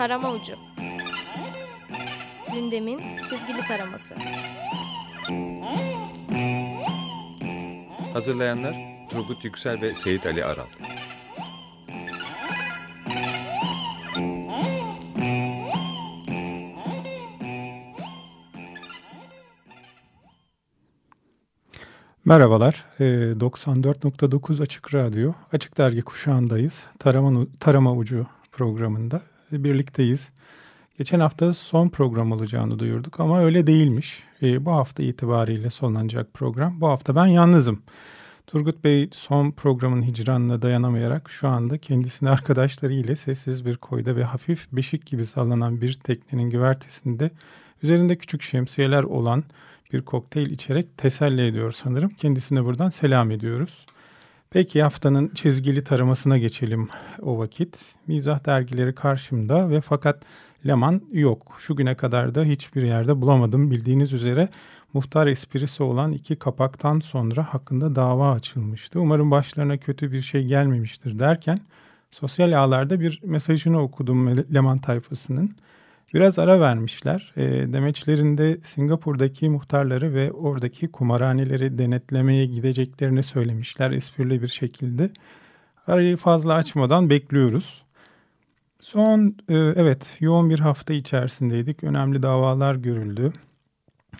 Tarama Ucu. Gündemin çizgili taraması. Hazırlayanlar Turgut Yüksel ve Seyit Ali Aral. Merhabalar, 94.9 Açık Radyo, Açık Dergi Kuşağı'ndayız. Tarama Ucu programında birlikteyiz. Geçen hafta son program olacağını duyurduk ama öyle değilmiş. Bu hafta itibariyle sonlanacak program. Bu hafta ben yalnızım. Turgut Bey son programın hicranına dayanamayarak şu anda kendisini arkadaşlarıyla sessiz bir koyda ve hafif beşik gibi sallanan bir teknenin güvertesinde üzerinde küçük şemsiyeler olan bir kokteyl içerek teselli ediyor sanırım. Kendisine buradan selam ediyoruz. Peki haftanın çizgili taramasına geçelim o vakit. Mizah dergileri karşımda ve fakat Leman yok. Şu güne kadar da hiçbir yerde bulamadım. Bildiğiniz üzere muhtar esprisi olan iki kapaktan sonra hakkında dava açılmıştı. Umarım başlarına kötü bir şey gelmemiştir derken sosyal ağlarda bir mesajını okudum Leman tayfasının. Biraz ara vermişler. Demeçlerinde Singapur'daki muhtarları ve oradaki kumarhaneleri denetlemeye gideceklerini söylemişler esprili bir şekilde. Arayı fazla açmadan bekliyoruz. Evet, yoğun bir hafta içerisindeydik. Önemli davalar görüldü.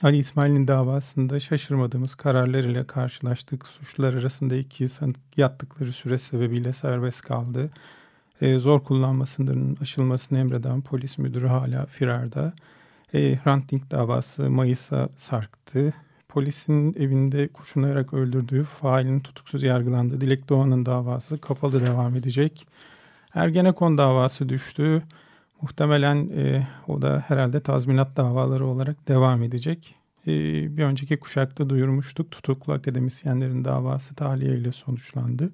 Ali İsmail'in davasında şaşırmadığımız kararlar ile karşılaştık. Suçlular arasında 2 sanık yattıkları süre sebebiyle serbest kaldı. Zor kullanma sınırının aşılmasını emreden polis müdürü hala firarda. Hrant Dink davası Mayıs'a sarktı. Polisin evinde kurşunlayarak öldürdüğü failin tutuksuz yargılandı. Dilek Doğan'ın davası kapalı devam edecek. Ergenekon davası düştü. Muhtemelen o da herhalde tazminat davaları olarak devam edecek. Bir önceki kuşakta duyurmuştuk. Tutuklu akademisyenlerin davası tahliye ile sonuçlandı.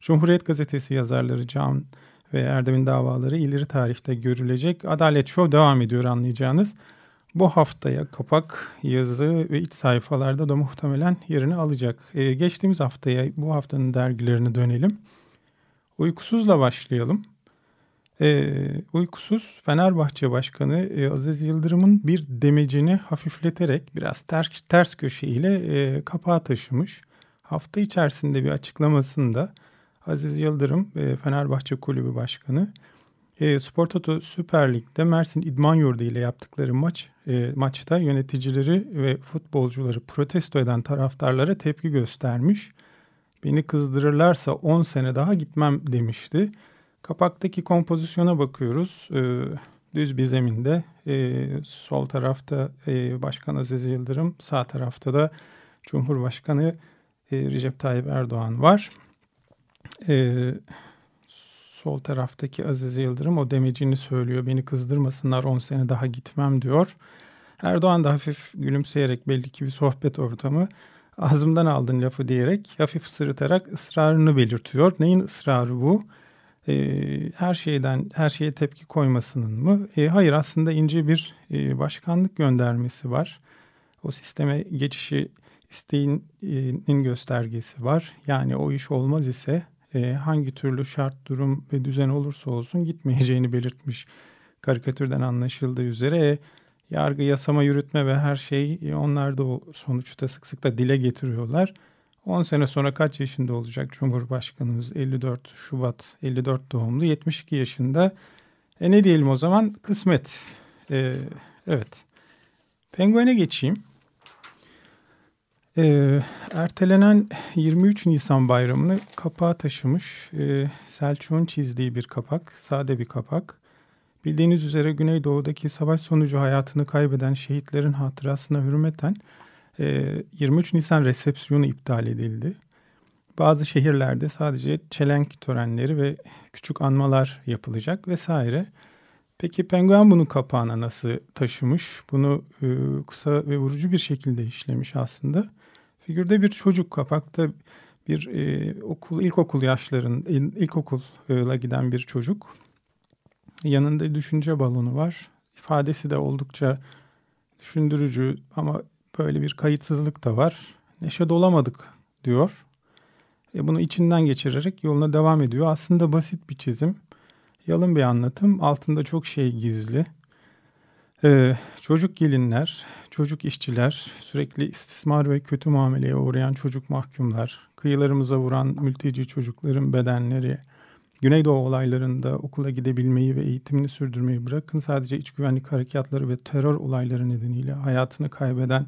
Cumhuriyet gazetesi yazarları Can ve Erdem'in davaları ileri tarihte görülecek. Adalet Show devam ediyor anlayacağınız. Bu haftaya kapak, yazı ve iç sayfalarda da muhtemelen yerini alacak. Geçtiğimiz haftaya, bu haftanın dergilerine dönelim. Uykusuz'la başlayalım. Uykusuz, Fenerbahçe Başkanı Aziz Yıldırım'ın bir demecini hafifleterek biraz ters köşeyle kapağa taşımış. Hafta içerisinde bir açıklamasında Aziz Yıldırım, Fenerbahçe Kulübü Başkanı, Sportoto Süper Lig'de Mersin İdman Yurdu ile yaptıkları maçta yöneticileri ve futbolcuları protesto eden taraftarlara tepki göstermiş. Beni kızdırırlarsa 10 sene daha gitmem demişti. Kapaktaki kompozisyona bakıyoruz. Düz bir zeminde sol tarafta Başkan Aziz Yıldırım, sağ tarafta da Cumhurbaşkanı Recep Tayyip Erdoğan var. Sol taraftaki Aziz Yıldırım o demecini söylüyor. Beni kızdırmasınlar 10 sene daha gitmem diyor. Erdoğan da hafif gülümseyerek belli ki bir sohbet ortamı. Ağzımdan aldın lafı diyerek hafif sırıtarak ısrarını belirtiyor. Neyin ısrarı bu? Her şeye tepki koymasının mı? Hayır, aslında ince bir başkanlık göndermesi var. O sisteme geçişi isteğinin göstergesi var. Yani o iş olmaz ise hangi türlü şart, durum ve düzen olursa olsun gitmeyeceğini belirtmiş. Karikatürden anlaşıldığı üzere yargı, yasama, yürütme ve her şey onlar da o sonuçta sık da dile getiriyorlar. 10 sene sonra kaç yaşında olacak Cumhurbaşkanımız? 54 Şubat 54 doğumlu, 72 yaşında. Ne diyelim o zaman, kısmet. Evet. Penguin'e geçeyim. Ertelenen 23 Nisan bayramını kapağa taşımış Selçuk'un çizdiği bir kapak, sade bir kapak. Bildiğiniz üzere Güneydoğu'daki savaş sonucu hayatını kaybeden şehitlerin hatırasına hürmeten 23 Nisan resepsiyonu iptal edildi. Bazı şehirlerde sadece çelenk törenleri ve küçük anmalar yapılacak vesaire. Peki Penguin bunu kapağına nasıl taşımış? Bunu kısa ve vurucu bir şekilde işlemiş aslında. Figürde bir çocuk, kapakta bir ilkokula giden bir çocuk. Yanında düşünce balonu var. İfadesi de oldukça düşündürücü ama böyle bir kayıtsızlık da var. Neşe dolamadık diyor. Bunu içinden geçirerek yoluna devam ediyor. Aslında basit bir çizim. Yalın bir anlatım. Altında çok şey gizli. Çocuk gelinler, çocuk işçiler, sürekli istismar ve kötü muameleye uğrayan çocuk mahkumlar, kıyılarımıza vuran mülteci çocukların bedenleri, Güneydoğu olaylarında okula gidebilmeyi ve eğitimini sürdürmeyi bırakın, sadece iç güvenlik harekatları ve terör olayları nedeniyle hayatını kaybeden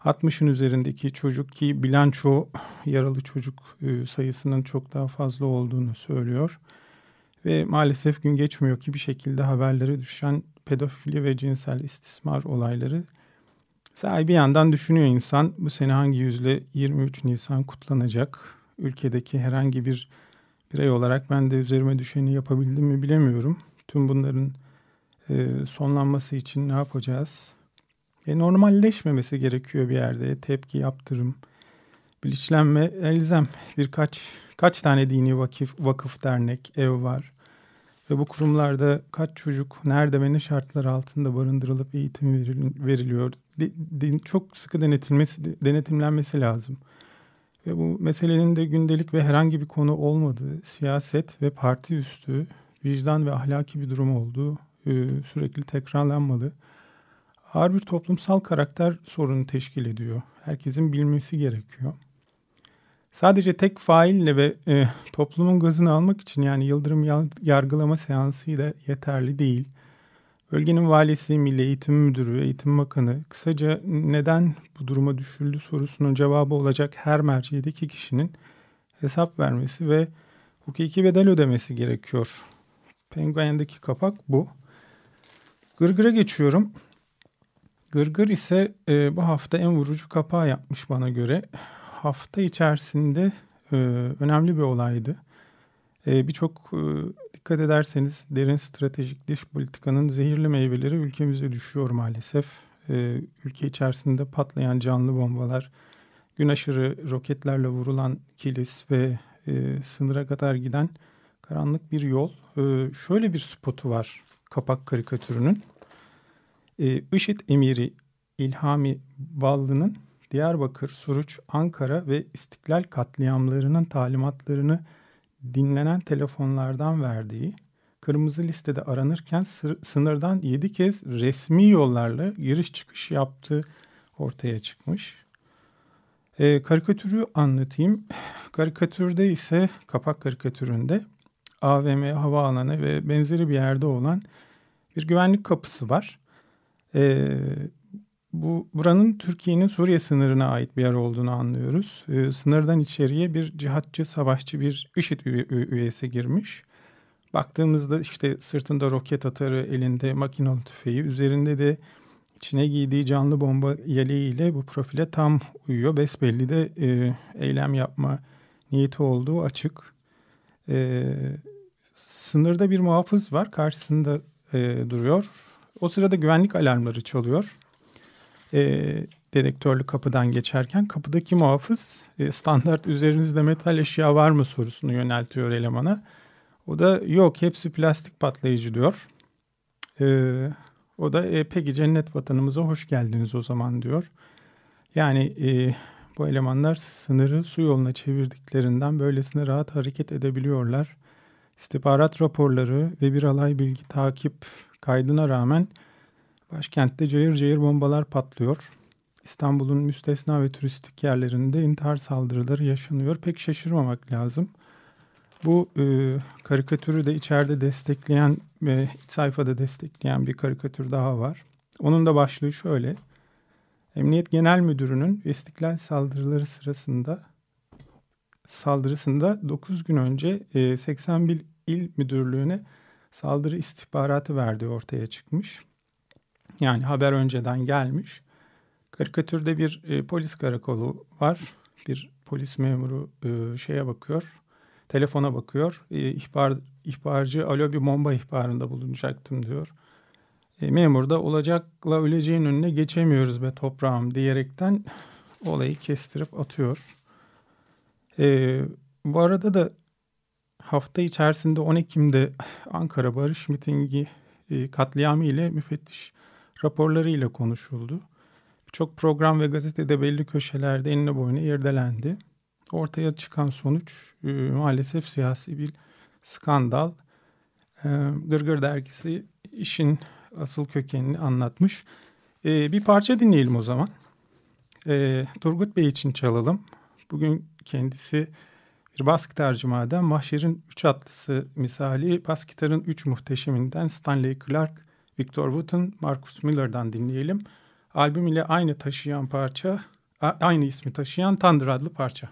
60'ın üzerindeki çocuk, ki bilanço yaralı çocuk sayısının çok daha fazla olduğunu söylüyor. Ve maalesef gün geçmiyor ki bir şekilde haberlere düşen pedofili ve cinsel istismar olayları. Sahi bir yandan düşünüyor insan, bu sene hangi yüzle 23 Nisan kutlanacak? Ülkedeki herhangi bir birey olarak ben de üzerime düşeni yapabildim mi bilemiyorum. Tüm bunların sonlanması için ne yapacağız? Normalleşmemesi gerekiyor bir yerde. Tepki, yaptırım, bilinçlenme, elzem. Kaç tane dini vakıf, dernek, ev var. Ve bu kurumlarda kaç çocuk nerede ve ne şartlar altında barındırılıp eğitim veriliyor. Çok sıkı denetimlenmesi lazım. Ve bu meselenin de gündelik ve herhangi bir konu olmadığı, siyaset ve parti üstü, vicdan ve ahlaki bir durum olduğu sürekli tekrarlanmalı. Ağır bir toplumsal karakter sorunu teşkil ediyor. Herkesin bilmesi gerekiyor. Sadece tek faille ve toplumun gazını almak için, yani Yıldırım yargılama seansıyla yeterli değil. Bölgenin valisi, Milli Eğitim Müdürü, Eğitim Bakanı, kısaca neden bu duruma düşüldü sorusunun cevabı olacak her mercideki kişinin hesap vermesi ve hukuki bedel ödemesi gerekiyor. Penguin'deki kapak bu. Gırgır'a geçiyorum. Gırgır ise bu hafta en vurucu kapağı yapmış bana göre. Hafta içerisinde önemli bir olaydı. Birçok dikkat ederseniz derin stratejik dış politikanın zehirli meyveleri ülkemize düşüyor maalesef. Ülke içerisinde patlayan canlı bombalar, gün aşırı roketlerle vurulan Kilis ve sınıra kadar giden karanlık bir yol. Şöyle bir spotu var kapak karikatürünün. IŞİD emiri İlhami Vallı'nın Diyarbakır, Suruç, Ankara ve İstiklal katliamlarının talimatlarını dinlenen telefonlardan verdiği, kırmızı listede aranırken sınırdan 7 kez resmi yollarla giriş çıkış yaptığı ortaya çıkmış. Karikatürü anlatayım. Karikatürde ise, kapak karikatüründe AVM, havaalanı ve benzeri bir yerde olan bir güvenlik kapısı var. Buranın Türkiye'nin Suriye sınırına ait bir yer olduğunu anlıyoruz. Sınırdan içeriye bir cihatçı, savaşçı, bir IŞİD üyesi girmiş. Baktığımızda işte sırtında roket atarı, elinde makinalı tüfeği, üzerinde de içine giydiği canlı bomba yeleğiyle bu profile tam uyuyor. Besbelli de eylem yapma niyeti olduğu açık. Sınırda bir muhafız var, karşısında duruyor. O sırada güvenlik alarmları çalıyor. Dedektörlü kapıdan geçerken kapıdaki muhafız standart "üzerinizde metal eşya var mı" sorusunu yöneltiyor elemana. O da "yok, hepsi plastik patlayıcı" diyor. O da "peki cennet vatanımıza hoş geldiniz o zaman" diyor. Yani bu elemanlar sınırı su yoluna çevirdiklerinden böylesine rahat hareket edebiliyorlar. İstihbarat raporları ve bir alay bilgi takip kaydına rağmen başkentte cayır cayır bombalar patlıyor. İstanbul'un müstesna ve turistik yerlerinde intihar saldırıları yaşanıyor. Pek şaşırmamak lazım. Bu karikatürü de içeride destekleyen ve iç sayfada destekleyen bir karikatür daha var. Onun da başlığı şöyle: Emniyet Genel Müdürü'nün İstiklal saldırıları saldırısında 9 gün önce 81 il müdürlüğüne saldırı istihbaratı verdiği ortaya çıkmış. Yani haber önceden gelmiş. Karikatürde bir polis karakolu var. Bir polis memuru şeye bakıyor, telefona bakıyor. İhbarcı "alo, bir bomba ihbarında bulunacaktım" diyor. Memur da "olacakla öleceğin önüne geçemiyoruz be toprağım" diyerekten olayı kestirip atıyor. Bu arada da hafta içerisinde 10 Ekim'de Ankara Barış Mitingi katliamı ile müfettiş raporlarıyla konuşuldu. Birçok program ve gazetede belli köşelerde enine boyuna irdelendi. Ortaya çıkan sonuç maalesef siyasi bir skandal. Gırgır dergisi işin asıl kökenini anlatmış. Bir parça dinleyelim o zaman. Turgut Bey için çalalım. Bugün kendisi bir bas gitarcı madem, Mahşer'in 3 atlısı misali bas gitarın 3 muhteşeminden Stanley Clark, Victor Wooten, Marcus Miller'dan dinleyelim. Albüm ile aynı ismi taşıyan Thunder adlı parça.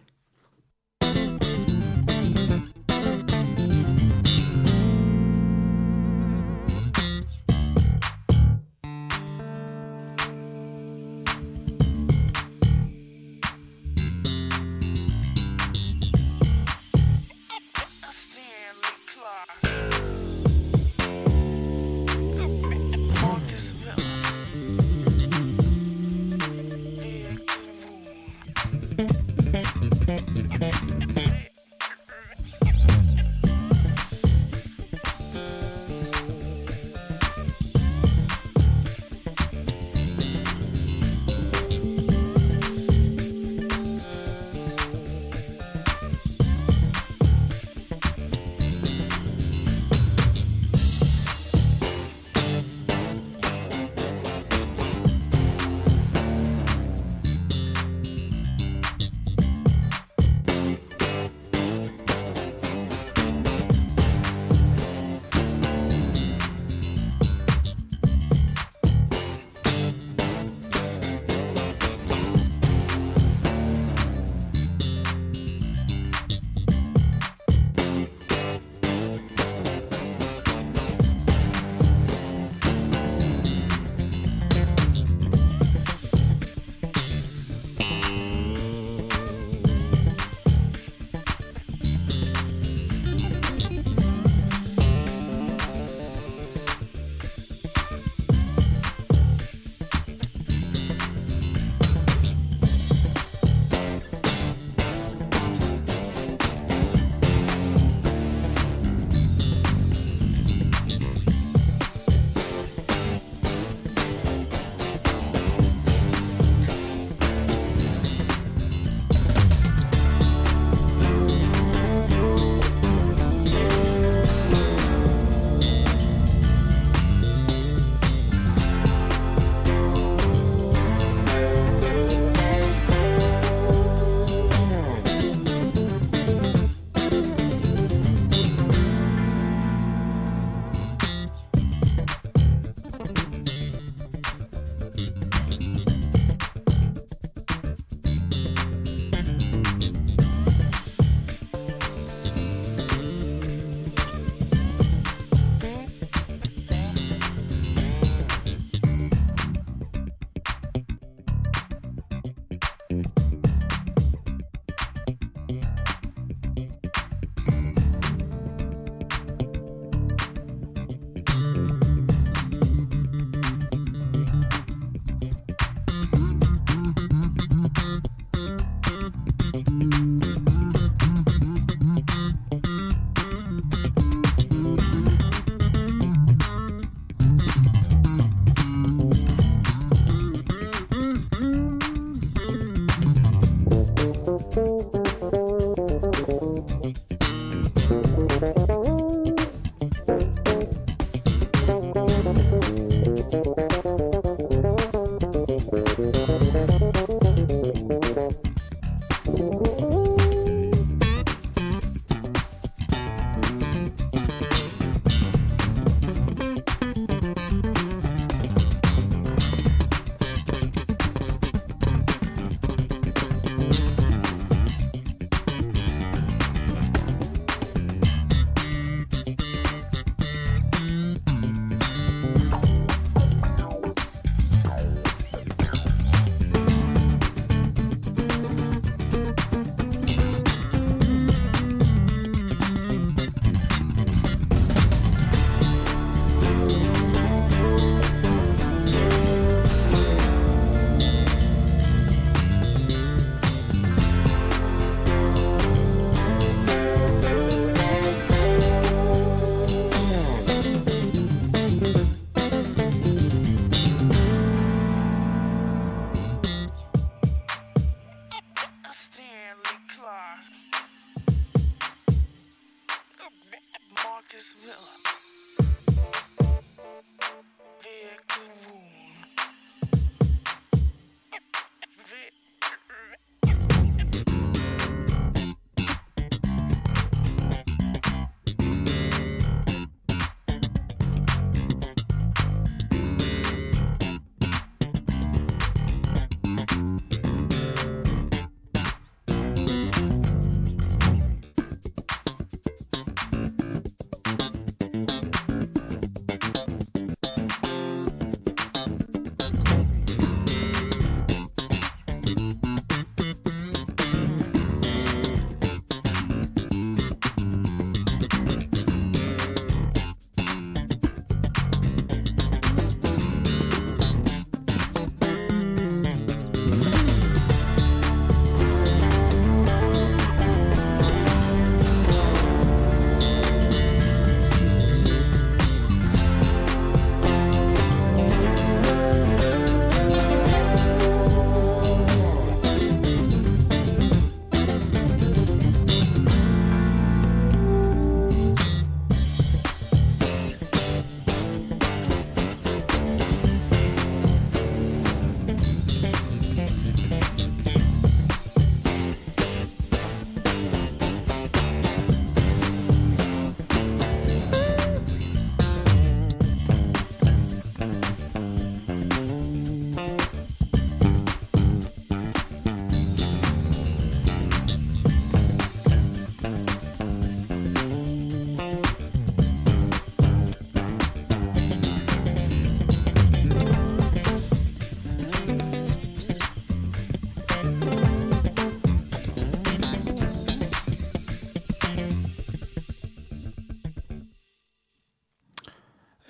Marcus Miller.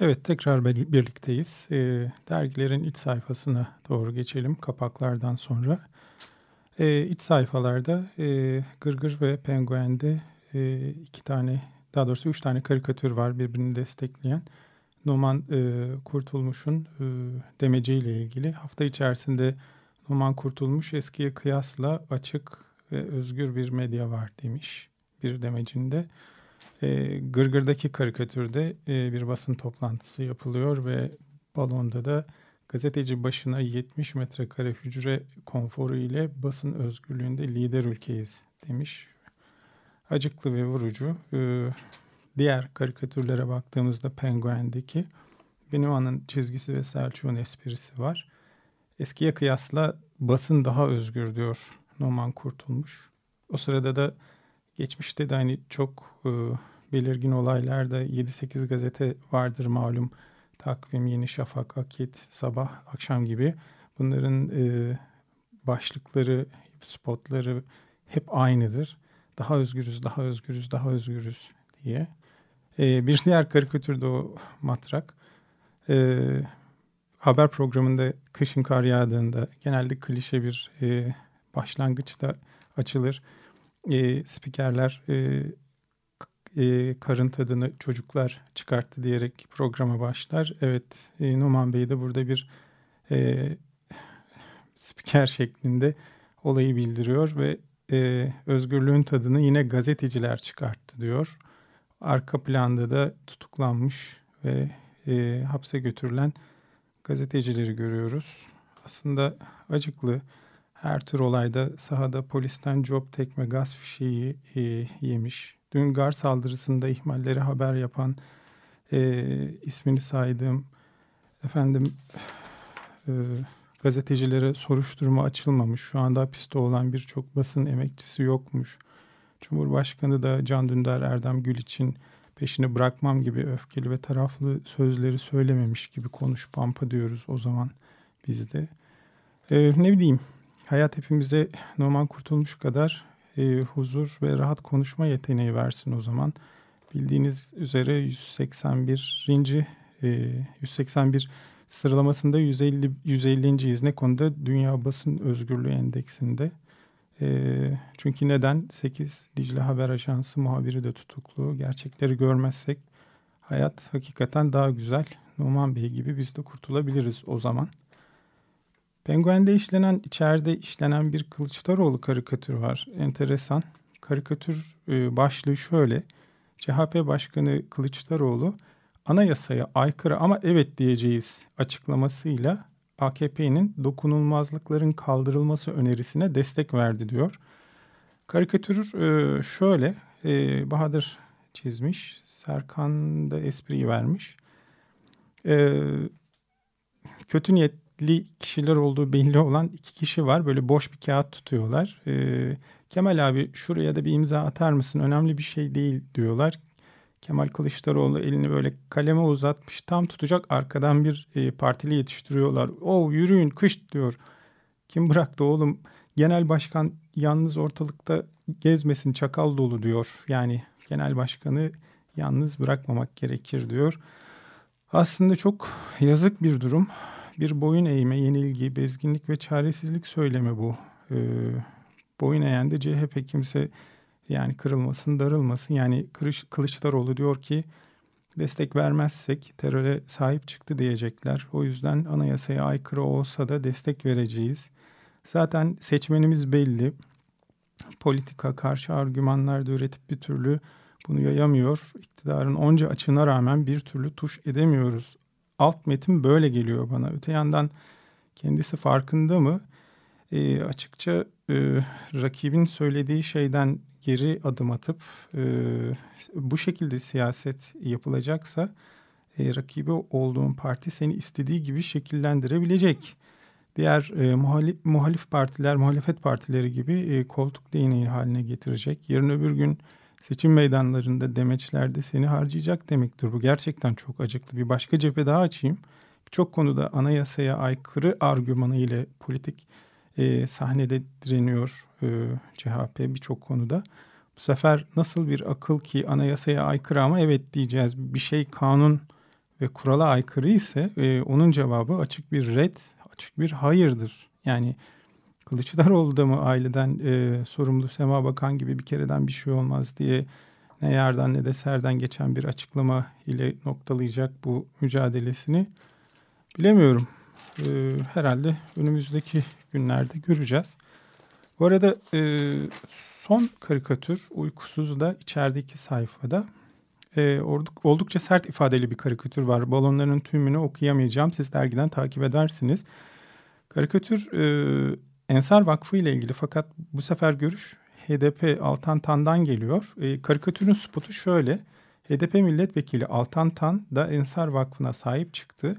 Evet, tekrar birlikteyiz. Dergilerin iç sayfasına doğru geçelim kapaklardan sonra. İç sayfalarda Gırgır ve Penguin'de üç tane karikatür var birbirini destekleyen. Numan Kurtulmuş'un demeciyle ilgili. Hafta içerisinde Numan Kurtulmuş eskiye kıyasla açık ve özgür bir medya var demiş bir demecinde. Gırgır'daki karikatürde bir basın toplantısı yapılıyor ve balonda da gazeteci başına 70 metrekare hücre konforu ile basın özgürlüğünde lider ülkeyiz demiş. Acıklı ve vurucu. Diğer karikatürlere baktığımızda Penguin'deki Benua'nın çizgisi ve Selçuk'un esprisi var. Eskiye kıyasla basın daha özgür diyor Numan Kurtulmuş. O sırada da geçmişte de hani çok belirgin olaylarda 7-8 gazete vardır malum. Takvim, Yeni Şafak, Akit, Sabah, Akşam gibi. Bunların başlıkları, spotları hep aynıdır. Daha özgürüz, daha özgürüz, daha özgürüz diye. Bir diğer karikatür de o matrak. Haber programında kışın kar yağdığında genelde klişe bir başlangıçta açılır. Spikerler karın tadını çocuklar çıkarttı diyerek programa başlar. Evet, Numan Bey de burada bir spiker şeklinde olayı bildiriyor ve özgürlüğün tadını yine gazeteciler çıkarttı diyor. Arka planda da tutuklanmış ve hapse götürülen gazetecileri görüyoruz. Aslında acıklı. Her tür olayda sahada polisten cop, tekme, gaz fişeği yemiş. Dün gar saldırısında ihmalleri haber yapan ismini saydığım gazetecilere soruşturma açılmamış. Şu anda hapiste olan birçok basın emekçisi yokmuş. Cumhurbaşkanı da Can Dündar, Erdem Gül için peşini bırakmam gibi öfkeli ve taraflı sözleri söylememiş gibi konuş pampa diyoruz o zaman biz de. Ne bileyim. Hayat hepimize Numan Kurtulmuş kadar huzur ve rahat konuşma yeteneği versin o zaman. Bildiğiniz üzere 181 sıralamasında 150.yiz. Ne konuda? Dünya Basın Özgürlüğü Endeksinde. Çünkü neden? 8 Dicle Haber Ajansı muhabiri de tutuklu. Gerçekleri görmezsek hayat hakikaten daha güzel. Numan Bey gibi biz de kurtulabiliriz o zaman. Penguin'de içeride işlenen bir Kılıçdaroğlu karikatürü var. Enteresan. Karikatür başlığı şöyle. CHP Başkanı Kılıçdaroğlu anayasaya aykırı ama evet diyeceğiz açıklamasıyla AKP'nin dokunulmazlıkların kaldırılması önerisine destek verdi diyor. Karikatür şöyle. Bahadır çizmiş. Serkan da espriyi vermiş. Kötü niyet kişiler olduğu belli olan iki kişi var. Böyle boş bir kağıt tutuyorlar. Kemal abi şuraya da bir imza atar mısın? Önemli bir şey değil diyorlar. Kemal Kılıçdaroğlu elini böyle kaleme uzatmış. Tam tutacak arkadan bir partili yetiştiriyorlar. O yürüyün kış diyor. Kim bıraktı oğlum? Genel başkan yalnız ortalıkta gezmesin çakal dolu diyor. Yani genel başkanı yalnız bırakmamak gerekir diyor. Aslında çok yazık bir durum. Bir boyun eğme, yenilgi, bezginlik ve çaresizlik söylemi bu. Boyun eğen de CHP kimse yani kırılmasın, darılmasın. Yani Kılıçdaroğlu diyor ki destek vermezsek teröre sahip çıktı diyecekler. O yüzden anayasaya aykırı olsa da destek vereceğiz. Zaten seçmenimiz belli. Politika karşı argümanlar da üretip bir türlü bunu yayamıyor. İktidarın onca açığına rağmen bir türlü tuş edemiyoruz. Alt metin böyle geliyor bana. Öte yandan kendisi farkında mı? Açıkça rakibin söylediği şeyden geri adım atıp bu şekilde siyaset yapılacaksa rakibi olduğun parti seni istediği gibi şekillendirebilecek. Diğer muhalefet partileri gibi koltuk değneği haline getirecek. Yarın öbür gün seçim meydanlarında, demeçlerde seni harcayacak demektir. Bu gerçekten çok acıklı. Bir başka cephe daha açayım. Birçok konuda anayasaya aykırı argümanı ile politik sahnede direniyor CHP birçok konuda. Bu sefer nasıl bir akıl ki anayasaya aykırı ama evet diyeceğiz. Bir şey kanun ve kurala aykırı ise onun cevabı açık bir ret, açık bir hayırdır. Yani Kılıçdaroğlu da mı aileden sorumlu Sema Bakan gibi bir kereden bir şey olmaz diye ne yerden ne de serden geçen bir açıklama ile noktalayacak bu mücadelesini bilemiyorum. Herhalde önümüzdeki günlerde göreceğiz. Bu arada son karikatür Uykusuz da içerideki sayfada. Oldukça sert ifadeli bir karikatür var. Balonların tümünü okuyamayacağım. Siz dergiden takip edersiniz. Karikatür Ensar Vakfı ile ilgili fakat bu sefer görüş HDP Altan Tan'dan geliyor. Karikatürün spotu şöyle. HDP milletvekili Altan Tan da Ensar Vakfı'na sahip çıktı.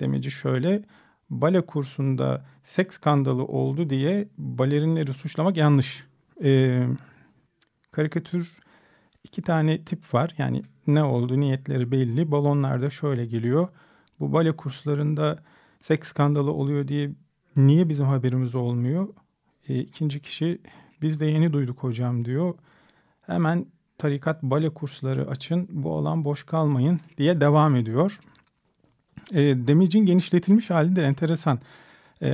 Demeci şöyle. Bale kursunda seks skandalı oldu diye balerinleri suçlamak yanlış. Karikatür iki tane tip var. Yani ne oldu niyetleri belli. Balonlarda şöyle geliyor. Bu bale kurslarında seks skandalı oluyor diye niye bizim haberimiz olmuyor? İkinci kişi biz de yeni duyduk hocam diyor. Hemen tarikat bale kursları açın. Bu alan boş kalmayın diye devam ediyor. Demecin genişletilmiş hali de enteresan.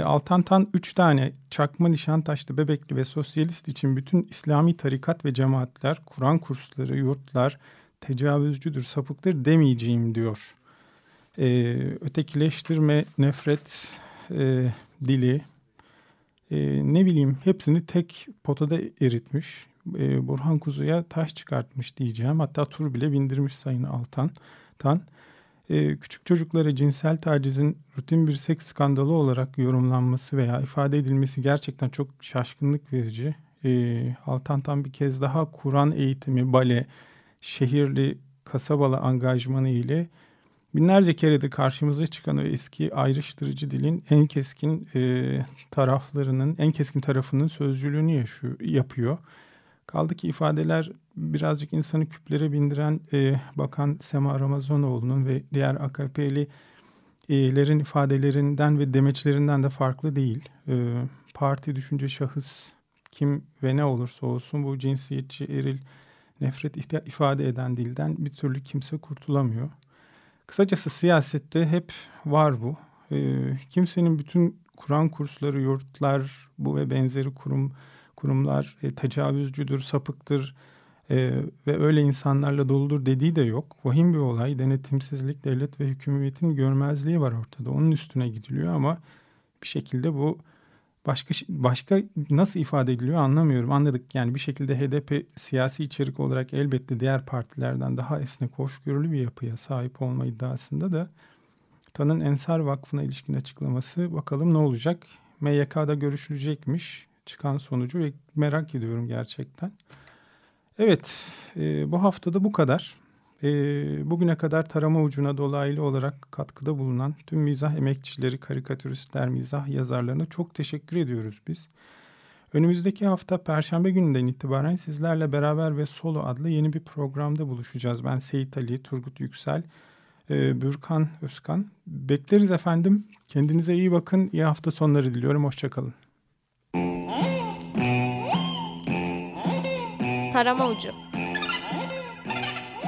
Altan Tan 3 tane Çakma, Nişantaşlı, Bebekli ve Sosyalist için bütün İslami tarikat ve cemaatler, Kur'an kursları, yurtlar tecavüzcüdür, sapıktır demeyeceğim diyor. Ötekileştirme, nefret dili, ne bileyim hepsini tek potada eritmiş. Burhan Kuzu'ya taş çıkartmış diyeceğim. Hatta tur bile bindirmiş Sayın Altan Tan. Küçük çocuklara cinsel tacizin rutin bir seks skandalı olarak yorumlanması veya ifade edilmesi gerçekten çok şaşkınlık verici. Altan Tan bir kez daha Kur'an eğitimi, bale, şehirli, kasabalı angajmanı ile binlerce kere de karşımıza çıkan o eski ayrıştırıcı dilin en keskin tarafının sözcülüğünü yapıyor. Kaldı ki ifadeler birazcık insanı küplere bindiren Bakan Sema Ramazanoğlu'nun ve diğer AKP'lilerin ifadelerinden ve demeçlerinden de farklı değil. Parti, düşünce, şahıs kim ve ne olursa olsun bu cinsiyetçi, eril, nefret ifade eden dilden bir türlü kimse kurtulamıyor. Kısacası siyasette hep var bu. Kimsenin bütün Kur'an kursları, yurtlar, bu ve benzeri kurumlar tecavüzcüdür, sapıktır ve öyle insanlarla doludur dediği de yok. Vahim bir olay, denetimsizlik, devlet ve hükümetin görmezliği var ortada. Onun üstüne gidiliyor ama bir şekilde bu başka nasıl ifade ediliyor anlamıyorum. Anladık yani bir şekilde HDP siyasi içerik olarak elbette diğer partilerden daha esnek, hoşgörülü bir yapıya sahip olma iddiasında da Tan'ın Ensar Vakfı'na ilişkin açıklaması bakalım ne olacak? MYK'da görüşülecekmiş. Çıkan sonucu ve merak ediyorum gerçekten. Evet, bu haftada bu kadar. Bugüne kadar Tarama Ucu'na dolaylı olarak katkıda bulunan tüm mizah emekçileri, karikatüristler, mizah yazarlarına çok teşekkür ediyoruz biz. Önümüzdeki hafta Perşembe gününden itibaren sizlerle beraber ve Solo adlı yeni bir programda buluşacağız. Ben Seyit Ali, Turgut Yüksel, Bürkan Özkan. Bekleriz efendim. Kendinize iyi bakın. İyi hafta sonları diliyorum. Hoşçakalın. Tarama Ucu.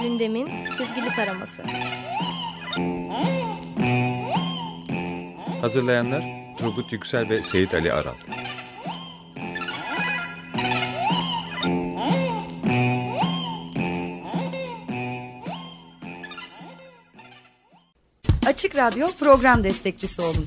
Gündemin çizgili taraması. Hazırlayanlar Turgut Yüksel ve Seyit Ali Aral. Açık Radyo program destekçisi olun.